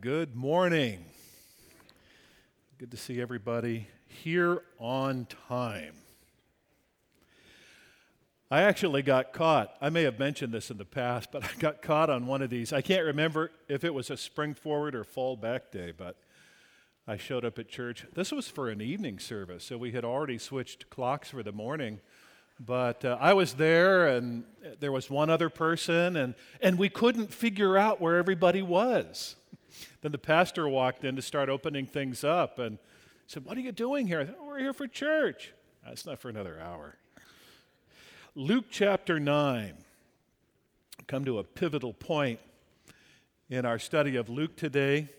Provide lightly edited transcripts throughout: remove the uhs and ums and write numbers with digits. Good morning. Good to see everybody here on time. I actually got caught. I may have mentioned this in the past, but I got caught on one of these. I can't remember if it was a spring forward or fall back day, but I showed up at church. This was for an evening service, so we had already switched clocks for the morning. But I was there, and there was one other person, and we couldn't figure out where everybody was. Then the pastor walked in to start opening things up and said, "What are you doing here?" I said, "We're here for church." That's not for another hour. Luke chapter 9. Come to a pivotal point in our study of Luke today.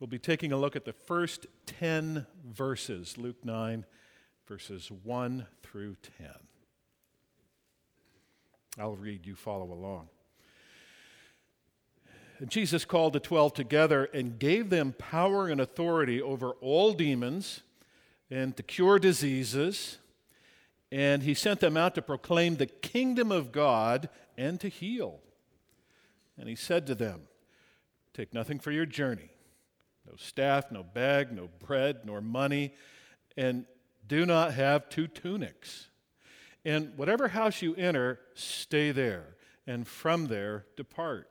We'll be taking a look at the first 10 verses, Luke 9, verses 1 through 10. I'll read, you follow along. "And Jesus called the 12 together and gave them power and authority over all demons and to cure diseases. And he sent them out to proclaim the kingdom of God and to heal. And he said to them, 'Take nothing for your journey, no staff, no bag, no bread, nor money, and do not have two tunics. And whatever house you enter, stay there, and from there depart.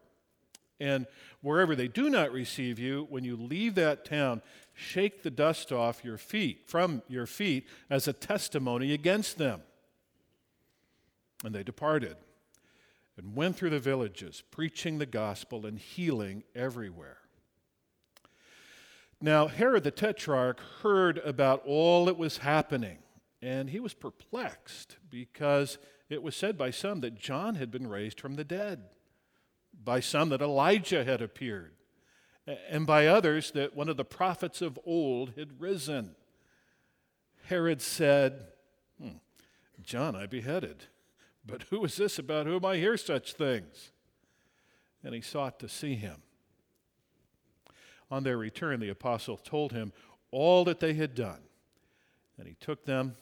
And wherever they do not receive you, when you leave that town, shake the dust off your feet, from your feet, as a testimony against them.' And they departed and went through the villages, preaching the gospel and healing everywhere. Now Herod the Tetrarch heard about all that was happening, and he was perplexed because it was said by some that John had been raised from the dead, by some that Elijah had appeared, and by others that one of the prophets of old had risen. Herod said, John I beheaded, but who is this about whom I hear such things?' And he sought to see him. On their return, the apostle told him all that they had done, and he took them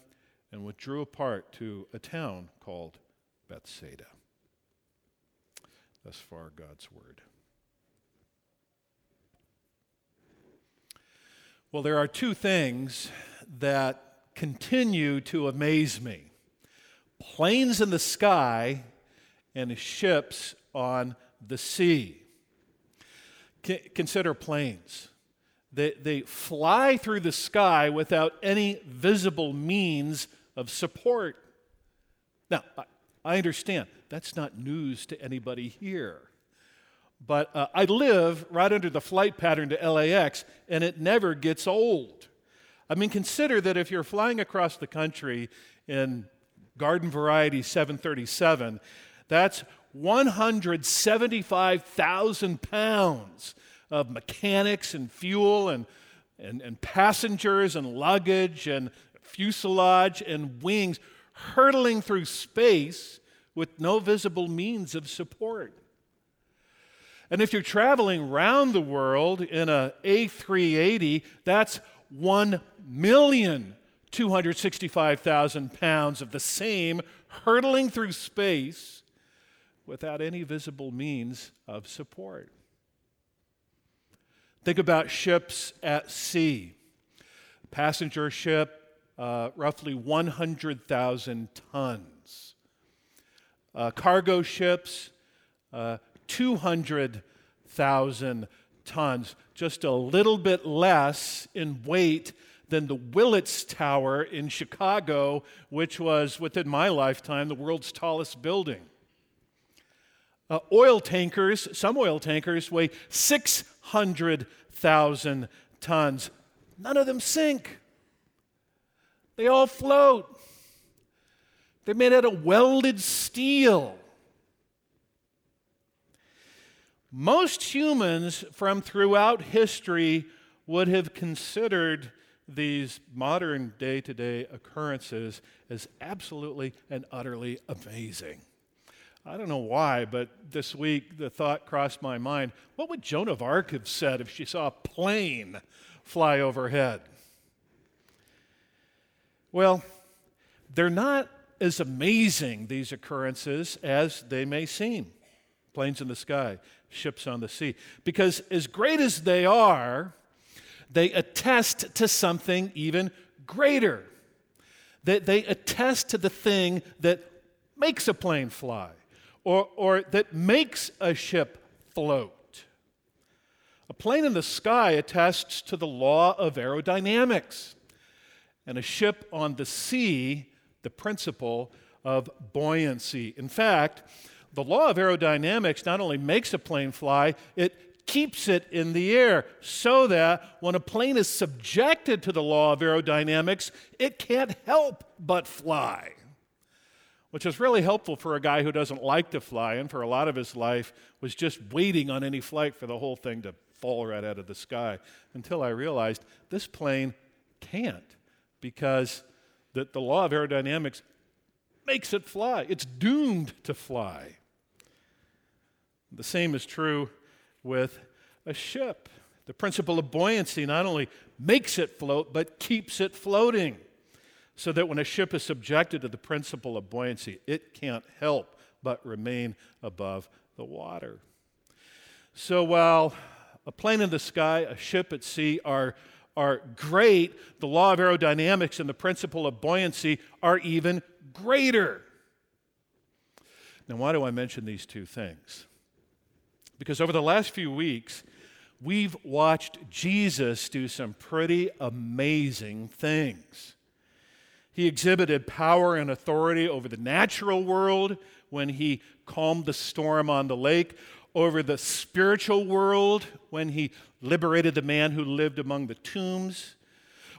and withdrew apart to a town called Bethsaida." Thus far, God's Word. Well, there are two things that continue to amaze me: planes in the sky and ships on the sea. Consider planes. They fly through the sky without any visible means of support. Now, I understand that's not news to anybody here, but I live right under the flight pattern to LAX, and it never gets old. I mean, consider that if you're flying across the country in garden variety 737, that's 175,000 pounds of mechanics and fuel and passengers and luggage and fuselage and wings hurtling through space with no visible means of support. And if you're traveling around the world in an A380, that's 1,265,000 pounds of the same hurtling through space without any visible means of support. Think about ships at sea. Passenger ship, roughly 100,000 tons. Cargo ships, 200,000 tons, just a little bit less in weight than the Willis Tower in Chicago, which was, within my lifetime, the world's tallest building. Some oil tankers weigh 600,000 tons. None of them sink. They all float. They're made out of welded steel. Most humans from throughout history would have considered these modern day-to-day occurrences as absolutely and utterly amazing. I don't know why, but this week the thought crossed my mind, what would Joan of Arc have said if she saw a plane fly overhead? Well, they're not as amazing, these occurrences, as they may seem. Planes in the sky, ships on the sea. Because as great as they are, they attest to something even greater. They attest to the thing that makes a plane fly or that makes a ship float. A plane in the sky attests to the law of aerodynamics, and a ship on the sea, the principle of buoyancy. In fact, the law of aerodynamics not only makes a plane fly, it keeps it in the air so that when a plane is subjected to the law of aerodynamics, it can't help but fly, which is really helpful for a guy who doesn't like to fly and for a lot of his life was just waiting on any flight for the whole thing to fall right out of the sky until I realized this plane can't because the law of aerodynamics makes it fly. It's doomed to fly. The same is true with a ship. The principle of buoyancy not only makes it float, but keeps it floating, so that when a ship is subjected to the principle of buoyancy, it can't help but remain above the water. So while a plane in the sky, a ship at sea are great, the law of aerodynamics and the principle of buoyancy are even greater. Now, why do I mention these two things? Because over the last few weeks, we've watched Jesus do some pretty amazing things. He exhibited power and authority over the natural world when he calmed the storm on the lake, over the spiritual world when he liberated the man who lived among the tombs,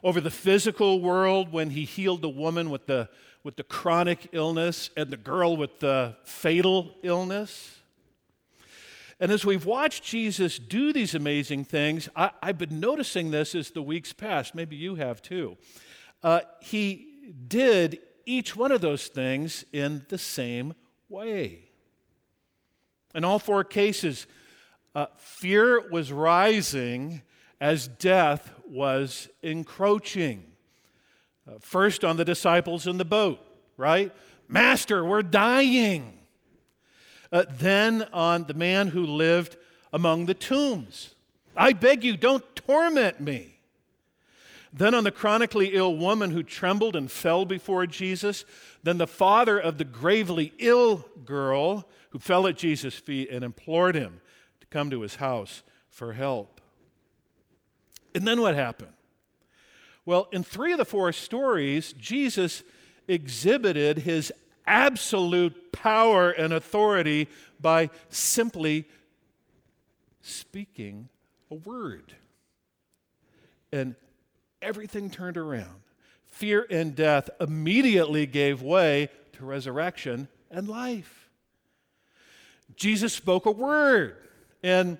over the physical world when he healed the woman with the chronic illness and the girl with the fatal illness. And as we've watched Jesus do these amazing things, I've been noticing this as the weeks passed. Maybe you have too. He did each one of those things in the same way. In all four cases, fear was rising as death was encroaching. First on the disciples in the boat, right? Master, we're dying. Then on the man who lived among the tombs. I beg you, don't torment me. Then on the chronically ill woman who trembled and fell before Jesus. Then the father of the gravely ill girl who fell at Jesus' feet and implored him to come to his house for help. And then what happened? Well, in three of the four stories, Jesus exhibited his absolute power and authority by simply speaking a word. And everything turned around. Fear and death immediately gave way to resurrection and life. Jesus spoke a word, and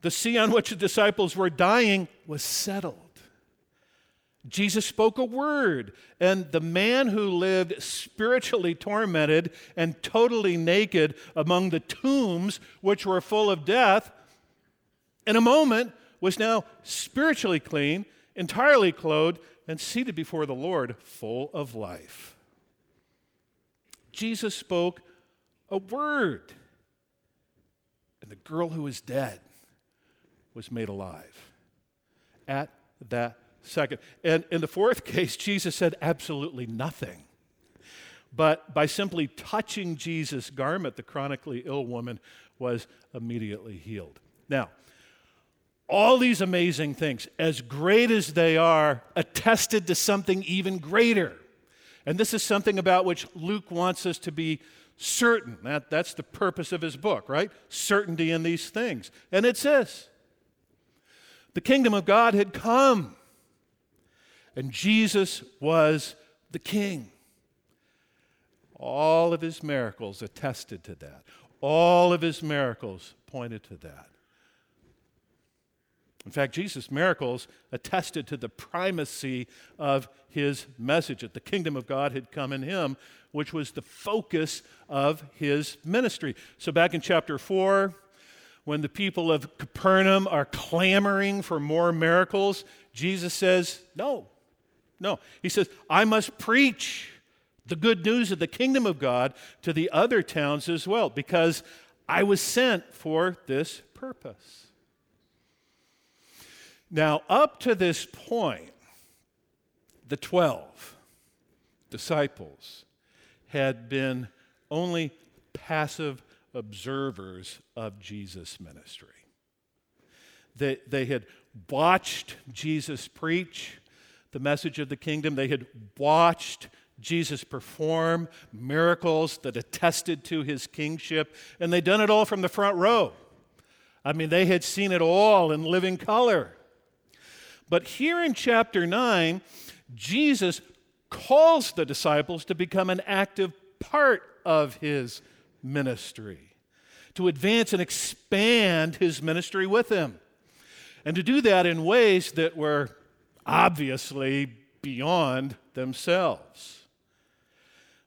the sea on which the disciples were dying was settled. Jesus spoke a word, and the man who lived spiritually tormented and totally naked among the tombs, which were full of death, in a moment was now spiritually clean, entirely clothed, and seated before the Lord, full of life. Jesus spoke a word, and the girl who was dead was made alive at that second. And in the fourth case, Jesus said absolutely nothing. But by simply touching Jesus' garment, the chronically ill woman was immediately healed. Now, all these amazing things, as great as they are, attested to something even greater. And this is something about which Luke wants us to be certain. That's the purpose of his book, right? Certainty in these things. And it's this. The kingdom of God had come, and Jesus was the king. All of his miracles attested to that. All of his miracles pointed to that. In fact, Jesus' miracles attested to the primacy of his message, that the kingdom of God had come in him, which was the focus of his ministry. So back in chapter 4, when the people of Capernaum are clamoring for more miracles, Jesus says, no. He says, I must preach the good news of the kingdom of God to the other towns as well, because I was sent for this purpose. Now, up to this point, the 12 disciples had been only passive observers of Jesus' ministry. They had watched Jesus preach the message of the kingdom. They had watched Jesus perform miracles that attested to his kingship, and they'd done it all from the front row. I mean, they had seen it all in living color. But here in chapter 9, Jesus calls the disciples to become an active part of his ministry, to advance and expand his ministry with him, and to do that in ways that were obviously beyond themselves.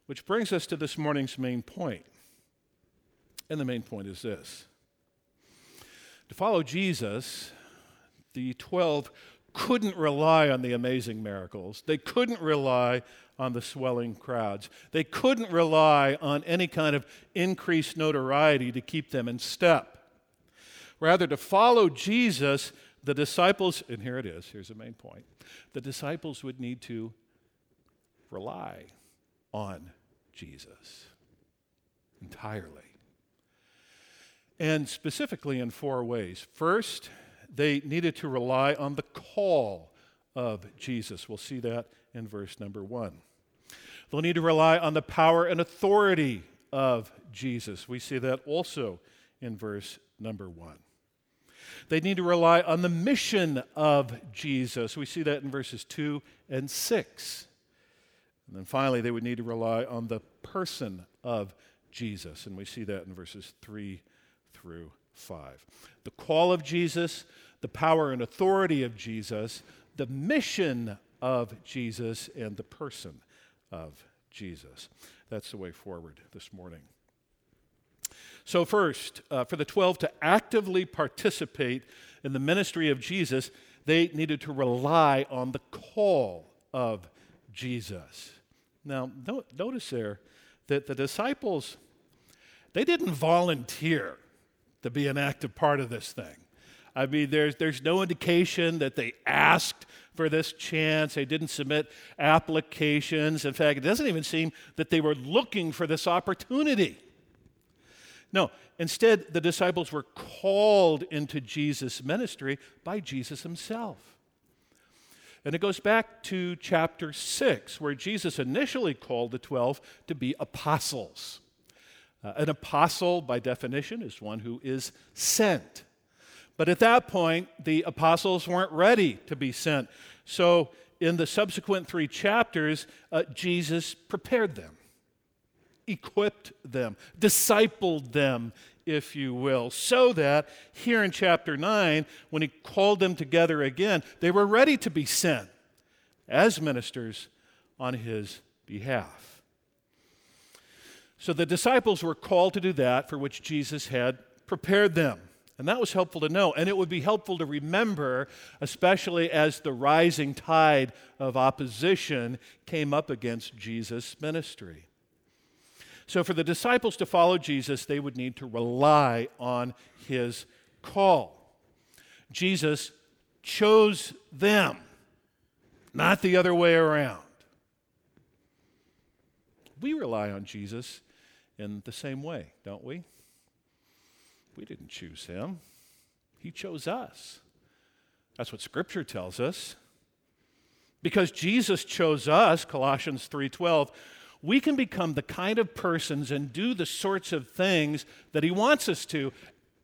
Which brings us to this morning's main point. And the main point is this: to follow Jesus, the 12 couldn't rely on the amazing miracles. They couldn't rely on the swelling crowds. They couldn't rely on any kind of increased notoriety to keep them in step. Rather, to follow Jesus, the disciples, and here it is, here's the main point, the disciples would need to rely on Jesus entirely. And specifically in four ways. First, they needed to rely on the call of Jesus. We'll see that in verse number 1. They'll need to rely on the power and authority of Jesus. We see that also in verse number 1. They need to rely on the mission of Jesus. We see that in verses 2 and 6. And then finally, they would need to rely on the person of Jesus. And we see that in verses 3 through 5. The call of Jesus, the power and authority of Jesus, the mission of Jesus, and the person of Jesus. That's the way forward this morning. So first, for the 12 to actively participate in the ministry of Jesus, they needed to rely on the call of Jesus. Now, notice there that the disciples, they didn't volunteer to be an active part of this thing. I mean, there's no indication that they asked for this chance. They didn't submit applications. In fact, it doesn't even seem that they were looking for this opportunity. No, instead, the disciples were called into Jesus' ministry by Jesus himself. And it goes back to chapter 6, where Jesus initially called the 12 to be apostles. An apostle, by definition, is one who is sent. But at that point, the apostles weren't ready to be sent. So in the subsequent 3 chapters, Jesus prepared them, equipped them, discipled them, if you will, so that here in chapter 9, when he called them together again, they were ready to be sent as ministers on his behalf. So the disciples were called to do that for which Jesus had prepared them. And that was helpful to know, and it would be helpful to remember, especially as the rising tide of opposition came up against Jesus' ministry. So for the disciples to follow Jesus, they would need to rely on his call. Jesus chose them, not the other way around. We rely on Jesus in the same way, don't we? We didn't choose him. He chose us. That's what Scripture tells us. Because Jesus chose us, Colossians 3:12, we can become the kind of persons and do the sorts of things that he wants us to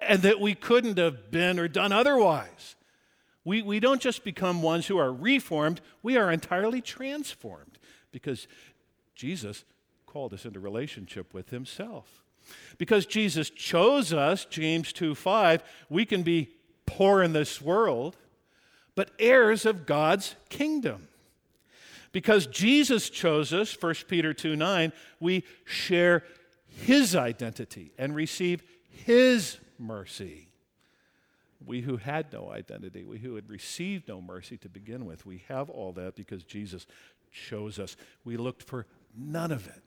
and that we couldn't have been or done otherwise. We don't just become ones who are reformed, we are entirely transformed because Jesus called us into relationship with himself. Because Jesus chose us, James 2:5, we can be poor in this world, but heirs of God's kingdom. Because Jesus chose us, 1 Peter 2:9, we share his identity and receive his mercy. We who had no identity, we who had received no mercy to begin with, we have all that because Jesus chose us. We looked for none of it.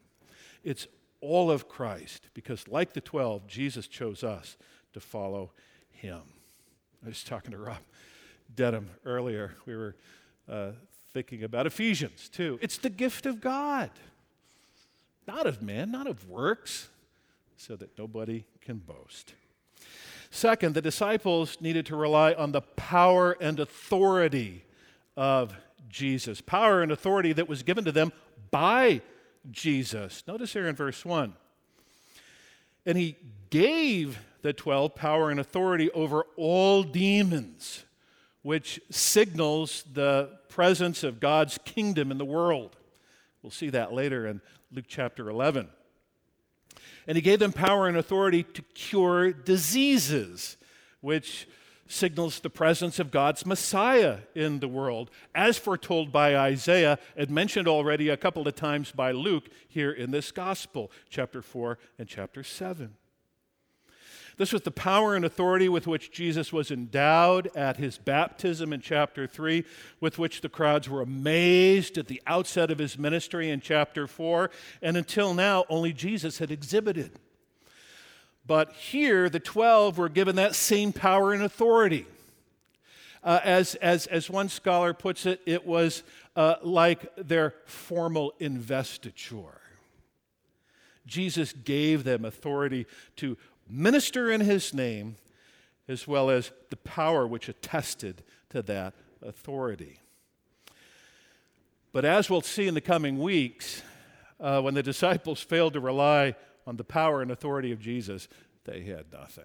It's all of Christ, because like the 12, Jesus chose us to follow him. I was talking to Rob Dedham earlier. We were thinking about Ephesians 2. It's the gift of God, not of man, not of works, so that nobody can boast. Second, the disciples needed to rely on the power and authority of Jesus. Power and authority that was given to them by Jesus. Notice here in verse 1. And he gave the 12 power and authority over all demons, which signals the presence of God's kingdom in the world. We'll see that later in Luke chapter 11. And he gave them power and authority to cure diseases, which signals the presence of God's Messiah in the world, as foretold by Isaiah and mentioned already a couple of times by Luke here in this gospel, chapter 4 and chapter 7. This was the power and authority with which Jesus was endowed at his baptism in chapter 3, with which the crowds were amazed at the outset of his ministry in chapter 4, and until now only Jesus had exhibited. But here the 12 were given that same power and authority. As one scholar puts it, it was like their formal investiture. Jesus gave them authority to minister in his name, as well as the power which attested to that authority. But as we'll see in the coming weeks, when the disciples failed to rely on the power and authority of Jesus, they had nothing.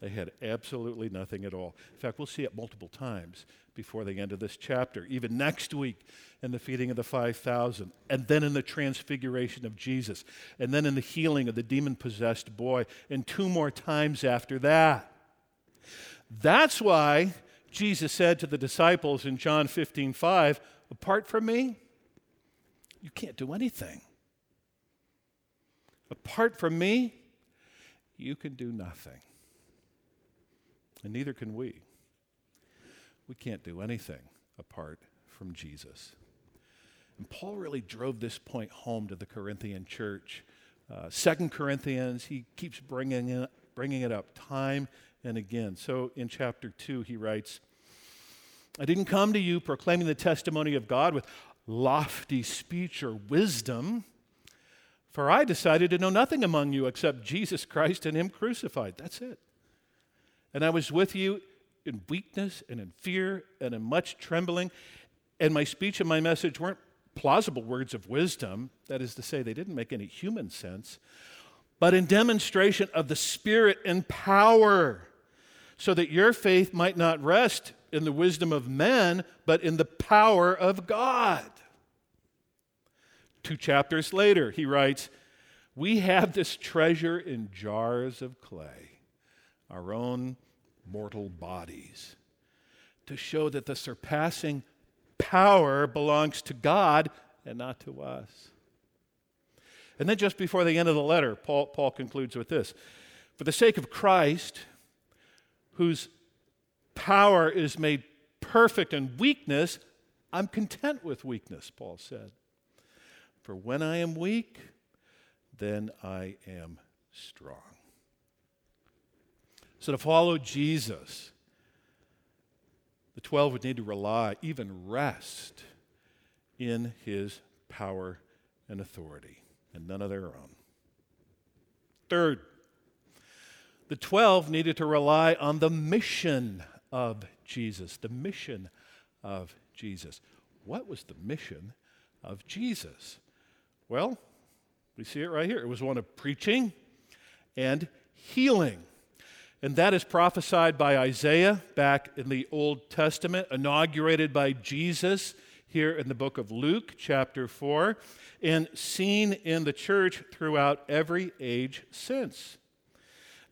They had absolutely nothing at all. In fact, we'll see it multiple times before the end of this chapter, even next week in the feeding of the 5,000, and then in the transfiguration of Jesus, and then in the healing of the demon-possessed boy, and two more times after that. That's why Jesus said to the disciples in John 15:5, "Apart from me, you can't do anything. Apart from me, you can do nothing." And neither can we. We can't do anything apart from Jesus. And Paul really drove this point home to the Corinthian church. 2 Corinthians, he keeps bringing it up time and again. So in chapter 2, he writes, "I didn't come to you proclaiming the testimony of God with lofty speech or wisdom, for I decided to know nothing among you except Jesus Christ and him crucified." That's it. "And I was with you in weakness and in fear and in much trembling, and my speech and my message weren't plausible words of wisdom," that is to say, they didn't make any human sense, "but in demonstration of the Spirit and power, so that your faith might not rest in the wisdom of men, but in the power of God." 2 chapters later, he writes, "We have this treasure in jars of clay, our own mortal bodies, to show that the surpassing power belongs to God and not to us." And then just before the end of the letter, Paul concludes with this, "For the sake of Christ, whose power is made perfect in weakness, I'm content with weakness," Paul said. "For when I am weak, then I am strong." So to follow Jesus, the 12 would need to rely, even rest, in his power and authority, and none of their own. Third, the 12 needed to rely on the mission of Jesus. The mission of Jesus. What was the mission of Jesus? Well, we see it right here. It was one of preaching and healing. And that is prophesied by Isaiah back in the Old Testament, inaugurated by Jesus here in the book of Luke, chapter 4, and seen in the church throughout every age since.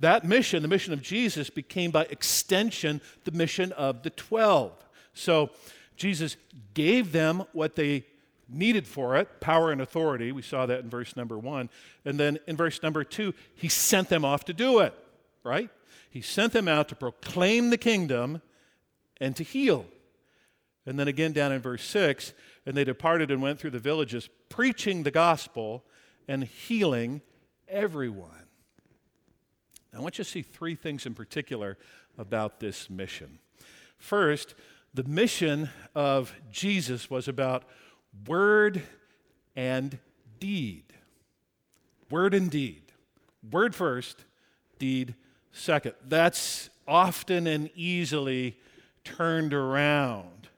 That mission, the mission of Jesus, became by extension the mission of the 12. So Jesus gave them what they needed for it, power and authority. We saw that in verse number 1. And then in verse number 2, he sent them off to do it, right? He sent them out to proclaim the kingdom and to heal. And then again down in verse 6, "And they departed and went through the villages, preaching the gospel and healing everyone. Now, I want you to see three things in particular about this mission. First, the mission of Jesus was about word and deed. Word and deed. Word first, deed second. That's often and easily turned around,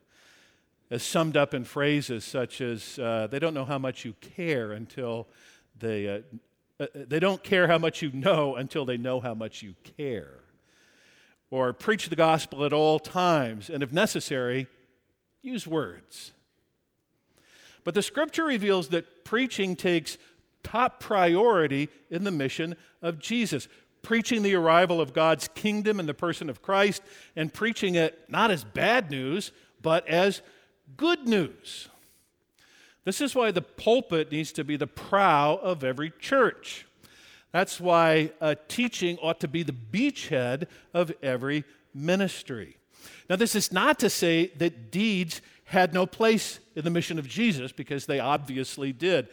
as summed up in phrases such as, they don't know how much you care until they don't care how much you know until they know how much you care. Or preach the gospel at all times, and if necessary, use words. But the scripture reveals that preaching takes top priority in the mission of Jesus. Preaching the arrival of God's kingdom in the person of Christ, and preaching it not as bad news, but as good news. This is why the pulpit needs to be the prow of every church. That's why teaching ought to be the beachhead of every ministry. Now, this is not to say that deeds had no place in the mission of Jesus, because they obviously did.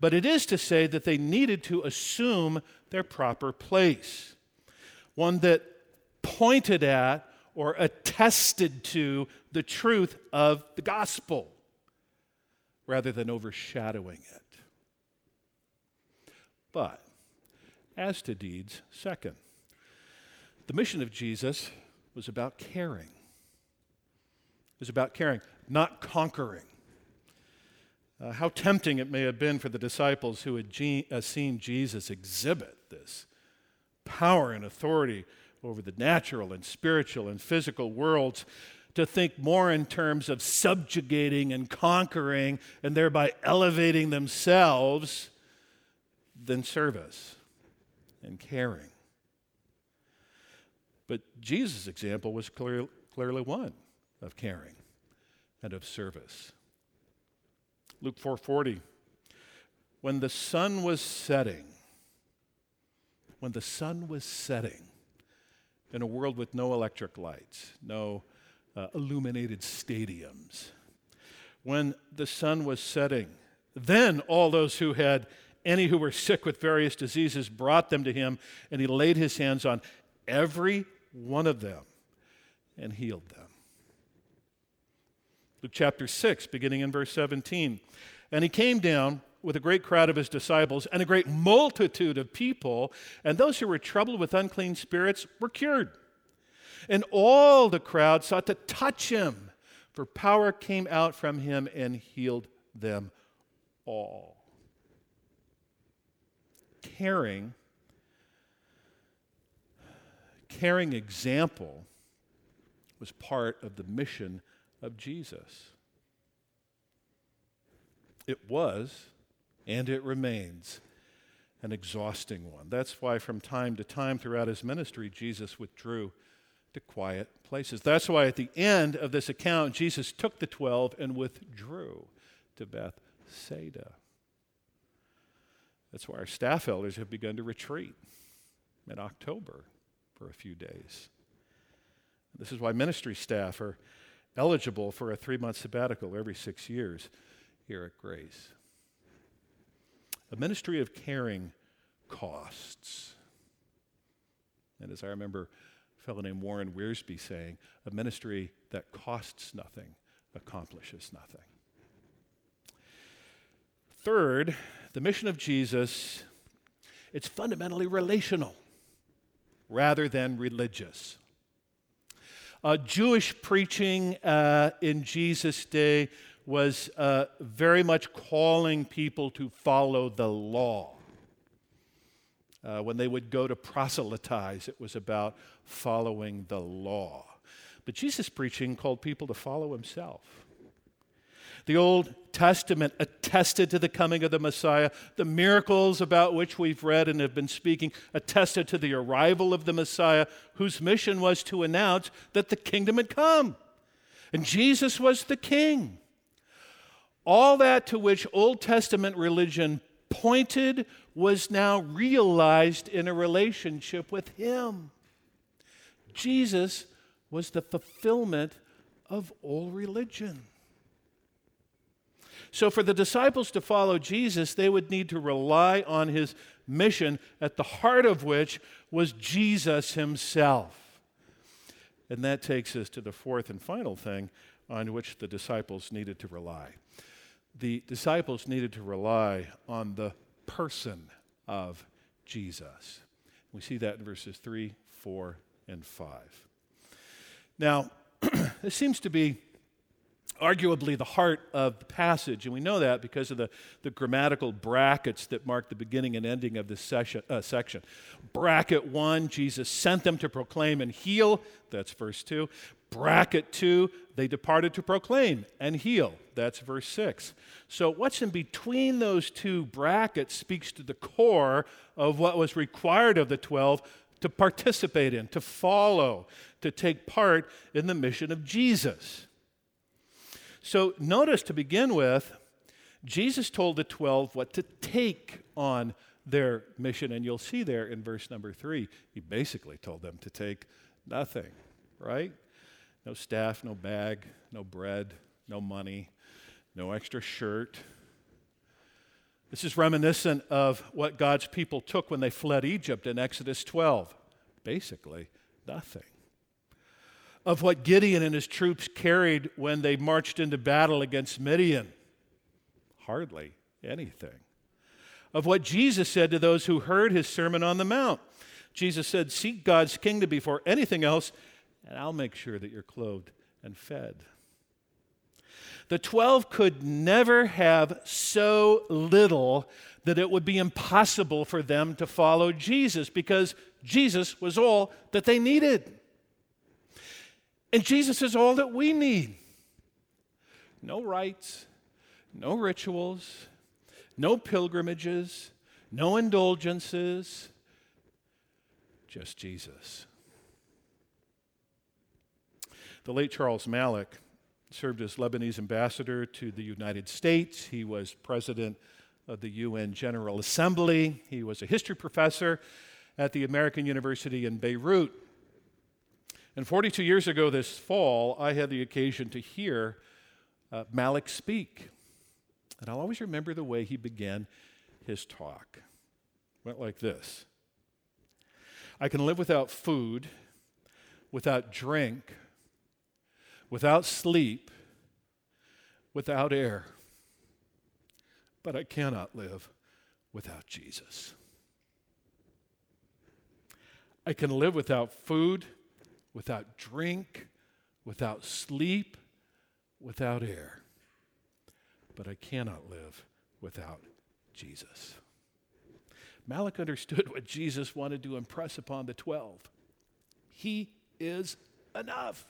But it is to say that they needed to assume their proper place, one that pointed at or attested to the truth of the gospel, rather than overshadowing it. But as to deeds, second, the mission of Jesus was about caring. It was about caring, not conquering. How tempting it may have been for the disciples who had seen Jesus exhibit this power and authority over the natural and spiritual and physical worlds to think more in terms of subjugating and conquering and thereby elevating themselves than service and caring. But Jesus' example was clearly one of caring and of service. Luke 4:40, when the sun was setting in a world with no electric lights, no illuminated stadiums, when the sun was setting, then all those who had any who were sick with various diseases brought them to him, and he laid his hands on every one of them and healed them. Luke chapter 6, beginning in verse 17. And he came down with a great crowd of his disciples and a great multitude of people, and those who were troubled with unclean spirits were cured. And all the crowd sought to touch him, for power came out from him and healed them all. Caring example was part of the mission of Jesus. It was, and it remains, an exhausting one. That's why from time to time throughout his ministry, Jesus withdrew to quiet places. That's why at the end of this account, Jesus took the 12 and withdrew to Bethsaida. That's why our staff elders have begun to retreat in October for a few days. This is why ministry staff are eligible for a 3-month sabbatical every 6 years here at Grace. A ministry of caring costs. And as I remember a fellow named Warren Wiersbe saying, a ministry that costs nothing accomplishes nothing. Third, the mission of Jesus, it's fundamentally relational rather than religious. Jewish preaching in Jesus' day was very much calling people to follow the law. When they would go to proselytize, it was about following the law. But Jesus' preaching called people to follow himself. The Old Testament attested to the coming of the Messiah. The miracles about which we've read and have been speaking attested to the arrival of the Messiah, whose mission was to announce that the kingdom had come. And Jesus was the king. All that to which Old Testament religion pointed was now realized in a relationship with him. Jesus was the fulfillment of all religion. So for the disciples to follow Jesus, they would need to rely on his mission, at the heart of which was Jesus himself. And that takes us to the fourth and final thing on which the disciples needed to rely. The disciples needed to rely on the person of Jesus. We see that in verses 3, 4, and 5. Now, this seems to be arguably the heart of the passage, and we know that because of the grammatical brackets that mark the beginning and ending of this section. Bracket 1, Jesus sent them to proclaim and heal. That's verse 2. Bracket 2, they departed to proclaim and heal. That's verse 6. So what's in between those two brackets speaks to the core of what was required of the 12 to participate in, to follow, to take part in the mission of Jesus. So notice to begin with, Jesus told the 12 what to take on their mission, and you'll see there in verse number 3, he basically told them to take nothing, right? No staff, no bag, no bread, no money, no extra shirt. This is reminiscent of what God's people took when they fled Egypt in Exodus 12. Basically, nothing. Of what Gideon and his troops carried when they marched into battle against Midian. Hardly anything. Of what Jesus said to those who heard his Sermon on the Mount. Jesus said, "Seek God's kingdom before anything else, and I'll make sure that you're clothed and fed." The 12 could never have so little that it would be impossible for them to follow Jesus, because Jesus was all that they needed. And Jesus is all that we need. No rites, no rituals, no pilgrimages, no indulgences, just Jesus. The late Charles Malik served as Lebanese ambassador to the United States. He was president of the UN General Assembly. He was a history professor at the American University in Beirut. And 42 years ago this fall, I had the occasion to hear Malik speak. And I'll always remember the way he began his talk. It went like this. I can live without food, without drink, without sleep, without air. But I cannot live without Jesus. I can live without food, without drink, without sleep, without air. But I cannot live without Jesus. Malik understood what Jesus wanted to impress upon the 12. He is enough.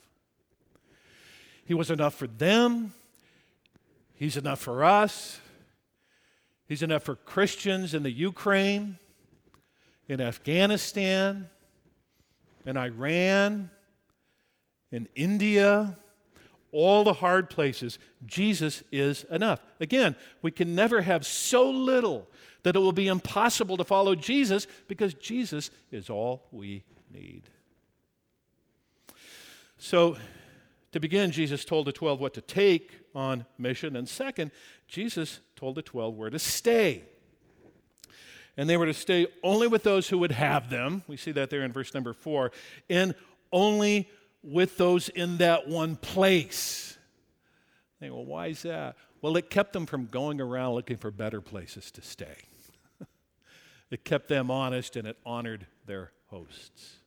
He was enough for them. He's enough for us. He's enough for Christians in the Ukraine, in Afghanistan, in Iran, in India, all the hard places. Jesus is enough. Again, we can never have so little that it will be impossible to follow Jesus, because Jesus is all we need. So, to begin, Jesus told the 12 what to take on mission. And second, Jesus told the 12 where to stay. And they were to stay only with those who would have them. We see that there in verse number 4. And only with those in that one place. They go, well, why is that? Well, it kept them from going around looking for better places to stay. It kept them honest, and it honored their hosts.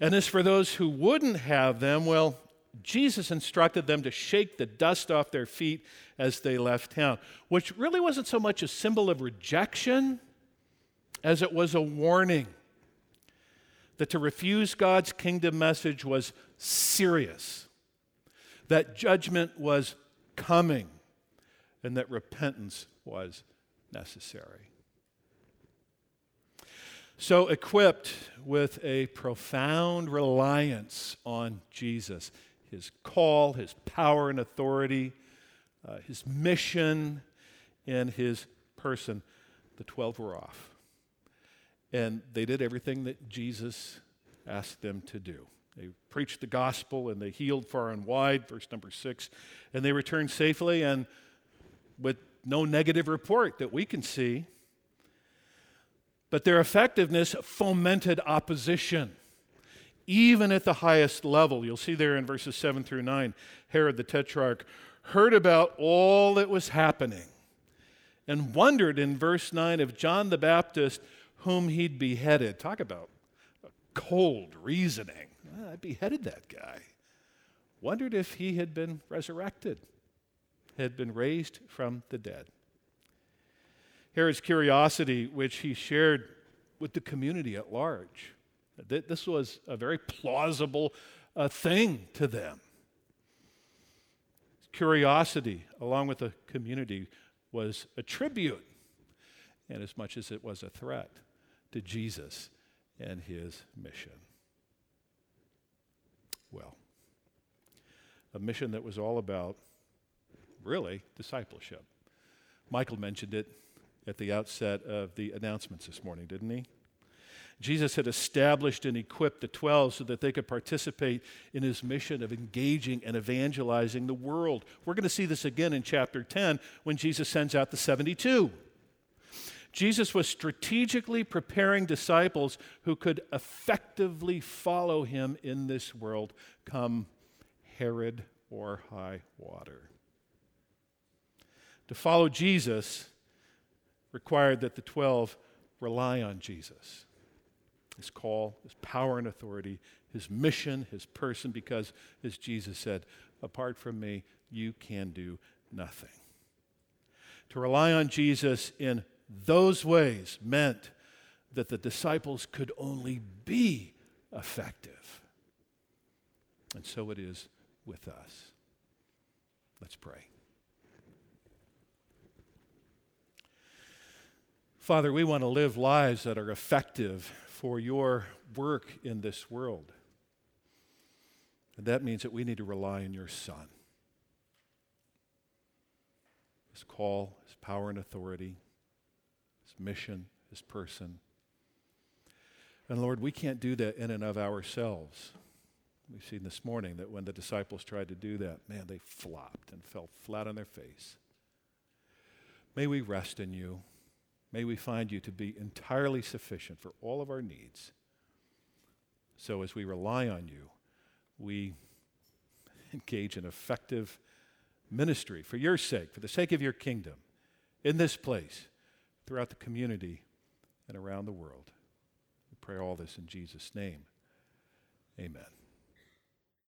And as for those who wouldn't have them, well, Jesus instructed them to shake the dust off their feet as they left town, which really wasn't so much a symbol of rejection as it was a warning that to refuse God's kingdom message was serious, that judgment was coming, and that repentance was necessary. So equipped with a profound reliance on Jesus, his call, his power and authority, his mission, and his person, the 12 were off. And they did everything that Jesus asked them to do. They preached the gospel, and they healed far and wide, verse number 6, and they returned safely, and with no negative report that we can see. But their effectiveness fomented opposition, even at the highest level. You'll see there in verses 7 through 9, Herod the Tetrarch heard about all that was happening and wondered in verse 9 of John the Baptist whom he'd beheaded. Talk about cold reasoning. Well, I beheaded that guy. Wondered if he had been resurrected, had been raised from the dead. Herod's curiosity, which he shared with the community at large. This was a very plausible thing to them. Curiosity, along with the community, was a tribute, and as much as it was a threat to Jesus and his mission. Well, a mission that was all about, really, discipleship. Michael mentioned it at the outset of the announcements this morning, didn't he? Jesus had established and equipped the 12 so that they could participate in his mission of engaging and evangelizing the world. We're going to see this again in chapter 10 when Jesus sends out the 72. Jesus was strategically preparing disciples who could effectively follow him in this world come Herod or high water. To follow Jesus required that the 12 rely on Jesus. His call, his power and authority, his mission, his person, because as Jesus said, apart from me, you can do nothing. To rely on Jesus in those ways meant that the disciples could only be effective. And so it is with us. Let's pray. Father, we want to live lives that are effective for your work in this world. And that means that we need to rely on your Son. His call, his power and authority, his mission, his person. And Lord, we can't do that in and of ourselves. We've seen this morning that when the disciples tried to do that, man, they flopped and fell flat on their face. May we rest in you. May we find you to be entirely sufficient for all of our needs. So as we rely on you, we engage in effective ministry for your sake, for the sake of your kingdom, in this place, throughout the community, and around the world. We pray all this in Jesus' name. Amen.